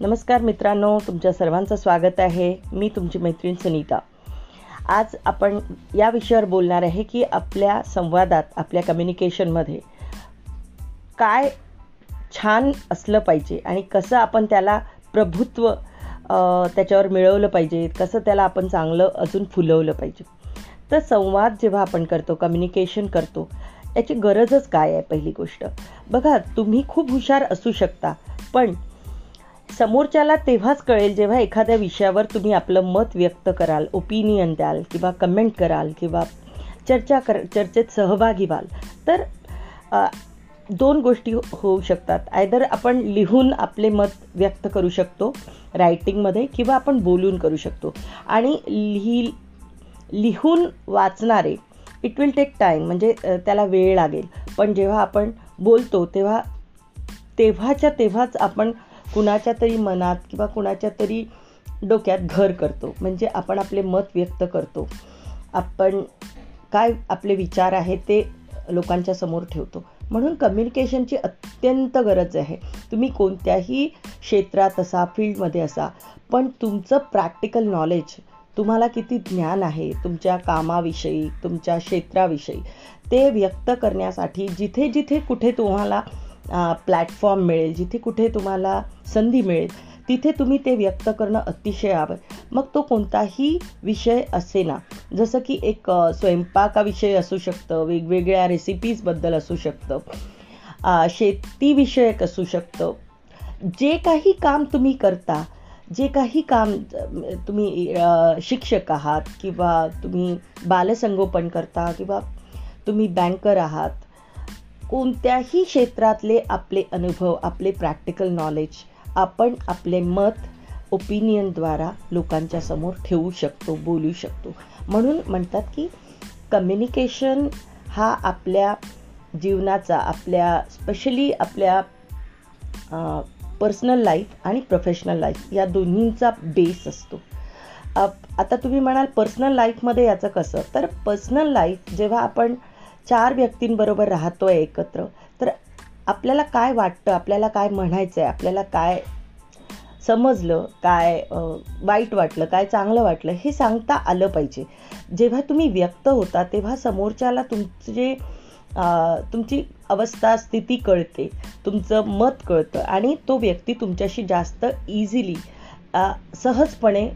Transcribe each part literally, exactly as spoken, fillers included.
नमस्कार मित्रांनो, तुमच्या सर्वांचं स्वागत आहे. मी तुमची मैत्रीण सुनीता. आज आपण या विषयावर बोलणार आहे की आपल्या संवादात, आपल्या कम्युनिकेशनमध्ये काय छान असलं पाहिजे आणि कसं आपण त्याला प्रभुत्व त्याच्यावर मिळवलं पाहिजे, कसं त्याला आपण चांगलं अजून फुलवलं पाहिजे. तर संवाद जेव्हा आपण करतो, कम्युनिकेशन करतो, याची गरजच काय आहे पहिली गोष्ट. बघा, तुम्ही खूप हुशार असू शकता, पण समोरच्याला तेव्हाच कळेल जेव्हा एखाद्या विषयावर तुम्ही आपलं मत व्यक्त कराल, ओपिनियन द्याल किंवा कमेंट कराल किंवा चर्चा कर चर्चेत सहभागी व्हाल. तर आ, दोन गोष्टी होऊ शकतात. आयदर आपण लिहून आपले मत व्यक्त करू शकतो रायटिंगमध्ये, किंवा आपण बोलून करू शकतो. आणि लिहि लिहून वाचणारे इट विल टेक टाईम, म्हणजे त्याला वेळ लागेल. पण जेव्हा आपण बोलतो तेव्हा तेव्हाच्या तेव्हाच आपण कुणाच्या तरी मनात किंवा कुणाच्या तरी डोक्यात घर करतो. म्हणजे आपण आपले मत व्यक्त करतो, आपण काय आपले विचार आहे ते लोकांच्या समोर ठेवतो. म्हणून कम्युनिकेशनची अत्यंत गरज आहे. तुम्ही कोणत्याही क्षेत्रात असा, फील्डमध्ये असा, पण तुमचं प्रॅक्टिकल नॉलेज, तुम्हाला किती ज्ञान आहे तुमच्या कामाविषयी, तुमच्या क्षेत्राविषयी, ते व्यक्त करण्यासाठी जिथे जिथे कुठे तुम्हाला प्लॅटफॉर्म मिळेल, जिथे कुठे तुम्हाला संधी मिळेल, तिथे तुम्ही ते व्यक्त करणं अतिशय आवश्यक. मग तो कोणताही विषय असे ना, जसं की एक स्वयंपाकाविषयी असू शकतं, वेगवेगळ्या रेसिपीजबद्दल असू शकतं, शेतीविषयक असू शकतं. जे काही काम तुम्ही करता, जे काही काम तुम्ही शिक्षक आहात किंवा तुम्ही बालसंगोपन करता किंवा तुम्ही बँकर आहात, कोणत्याही क्षेत्रातले आपले अनुभव, आपले प्रॅक्टिकल नॉलेज आपण आपले मत ओपिनियनद्वारा लोकांच्या समोर ठेवू शकतो, बोलू शकतो. म्हणून म्हणतात की कम्युनिकेशन हा आपल्या जीवनाचा, आपल्या स्पेशली आपल्या पर्सनल लाईफ आणि प्रोफेशनल लाईफ या दोन्हींचा बेस असतो. आता तुम्ही म्हणाल पर्सनल लाईफमध्ये याचं कसं, तर पर्सनल लाईफ जेव्हा आपण चार व्यक्तींबरोबर राहतो आहे एकत्र, तर आपल्याला काय वाटतं, आपल्याला काय म्हणायचं आहे, आपल्याला काय समजलं, काय वाईट वाटलं, काय चांगलं वाटलं, हे सांगता आलं पाहिजे. जेव्हा तुम्ही व्यक्त होता तेव्हा समोरच्याला तुमचे तुमची अवस्था, स्थिती कळते, तुमचं मत कळतं आणि तो व्यक्ती तुमच्याशी जास्त इझिली, सहजपणे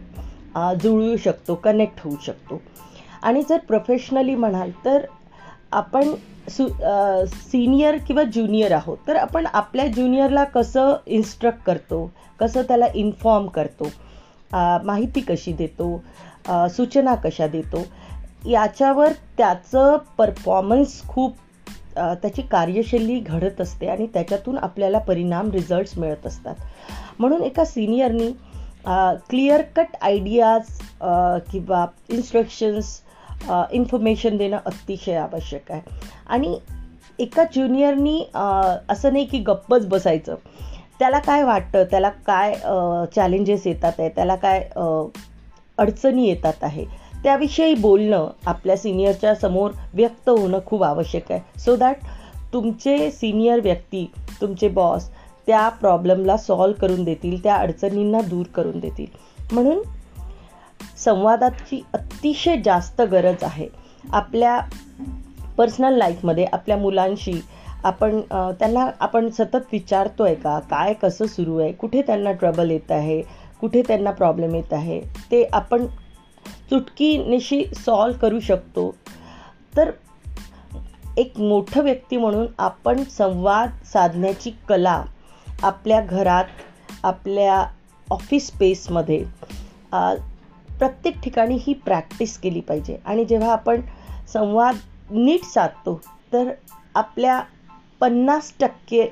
जुळू शकतो, कनेक्ट होऊ शकतो. आणि जर प्रोफेशनली म्हणाल तर आपण सु सिनियर किंवा ज्युनियर आहोत, तर आपण आपल्या ज्युनियरला कसं इन्स्ट्रक्ट करतो, कसं त्याला इन्फॉर्म करतो, आ, माहिती कशी देतो, आ, सूचना कशा देतो, याच्यावर त्याचं परफॉर्मन्स खूप, त्याची कार्यशैली घडत असते आणि त्याच्यातून आपल्याला परिणाम, रिझल्ट्स मिळत असतात. म्हणून एका सिनियरनी क्लिअर कट आयडियाज किंवा इन्स्ट्रक्शन्स, इन्फॉर्मेशन देणं अतिशय आवश्यक आहे. आणि एका ज्युनियरनी असं नाही की गप्पच बसायचं. त्याला काय वाटतं, त्याला काय चॅलेंजेस येतात आहे, त्याला काय अडचणी येतात आहे, त्याविषयी बोलणं, आपल्या सिनियरच्या समोर व्यक्त होणं खूप आवश्यक आहे. सो दॅट तुमचे सिनियर व्यक्ती, तुमचे बॉस त्या प्रॉब्लेमला सॉल्व करून देतील, त्या अडचणींना दूर करून देतील. म्हणून संवादाची अतिशय जास्त गरज आहे. आपल्या पर्सनल लाईफमध्ये आपल्या मुलांशी आपण, त्यांना आपण सतत विचारतो आहे का, काय कसं सुरू आहे, कुठे त्यांना ट्रबल येत आहे, कुठे त्यांना प्रॉब्लेम येत आहे, ते आपण चुटकीनिशी सॉल्व करू शकतो. तर एक मोठं व्यक्ती म्हणून आपण संवाद साधण्याची कला आपल्या घरात, आपल्या ऑफिस स्पेसमध्ये, प्रत्येक ठिकाणी ही प्रॅक्टिस केली पाहिजे. आणि जेव्हा आपण संवाद नीट साधतो तर आपल्या पन्नास टक्के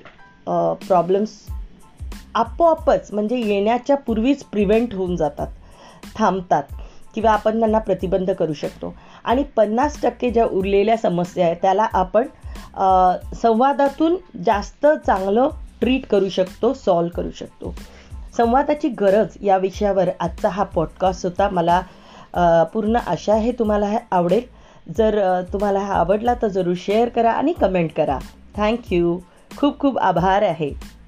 प्रॉब्लेम्स आपोआपच, म्हणजे येण्याच्या पूर्वीच प्रिव्हेंट होऊन जातात, थांबतात, किंवा आपण त्यांना प्रतिबंध करू शकतो. आणि पन्नास टक्के ज्या उरलेल्या समस्या आहेत त्याला आपण संवादातून जास्त चांगलं ट्रीट करू शकतो, सॉल्व करू शकतो. संवादाची गरज या विषयावर आजचा हा पॉडकास्ट होता. मला पूर्ण आशा आहे तुम्हाला हे आवडेल. जर तुम्हाला हा आवडला तर जरूर शेअर करा आणि कमेंट करा. थँक्यू. खूप खूप आभार आहे.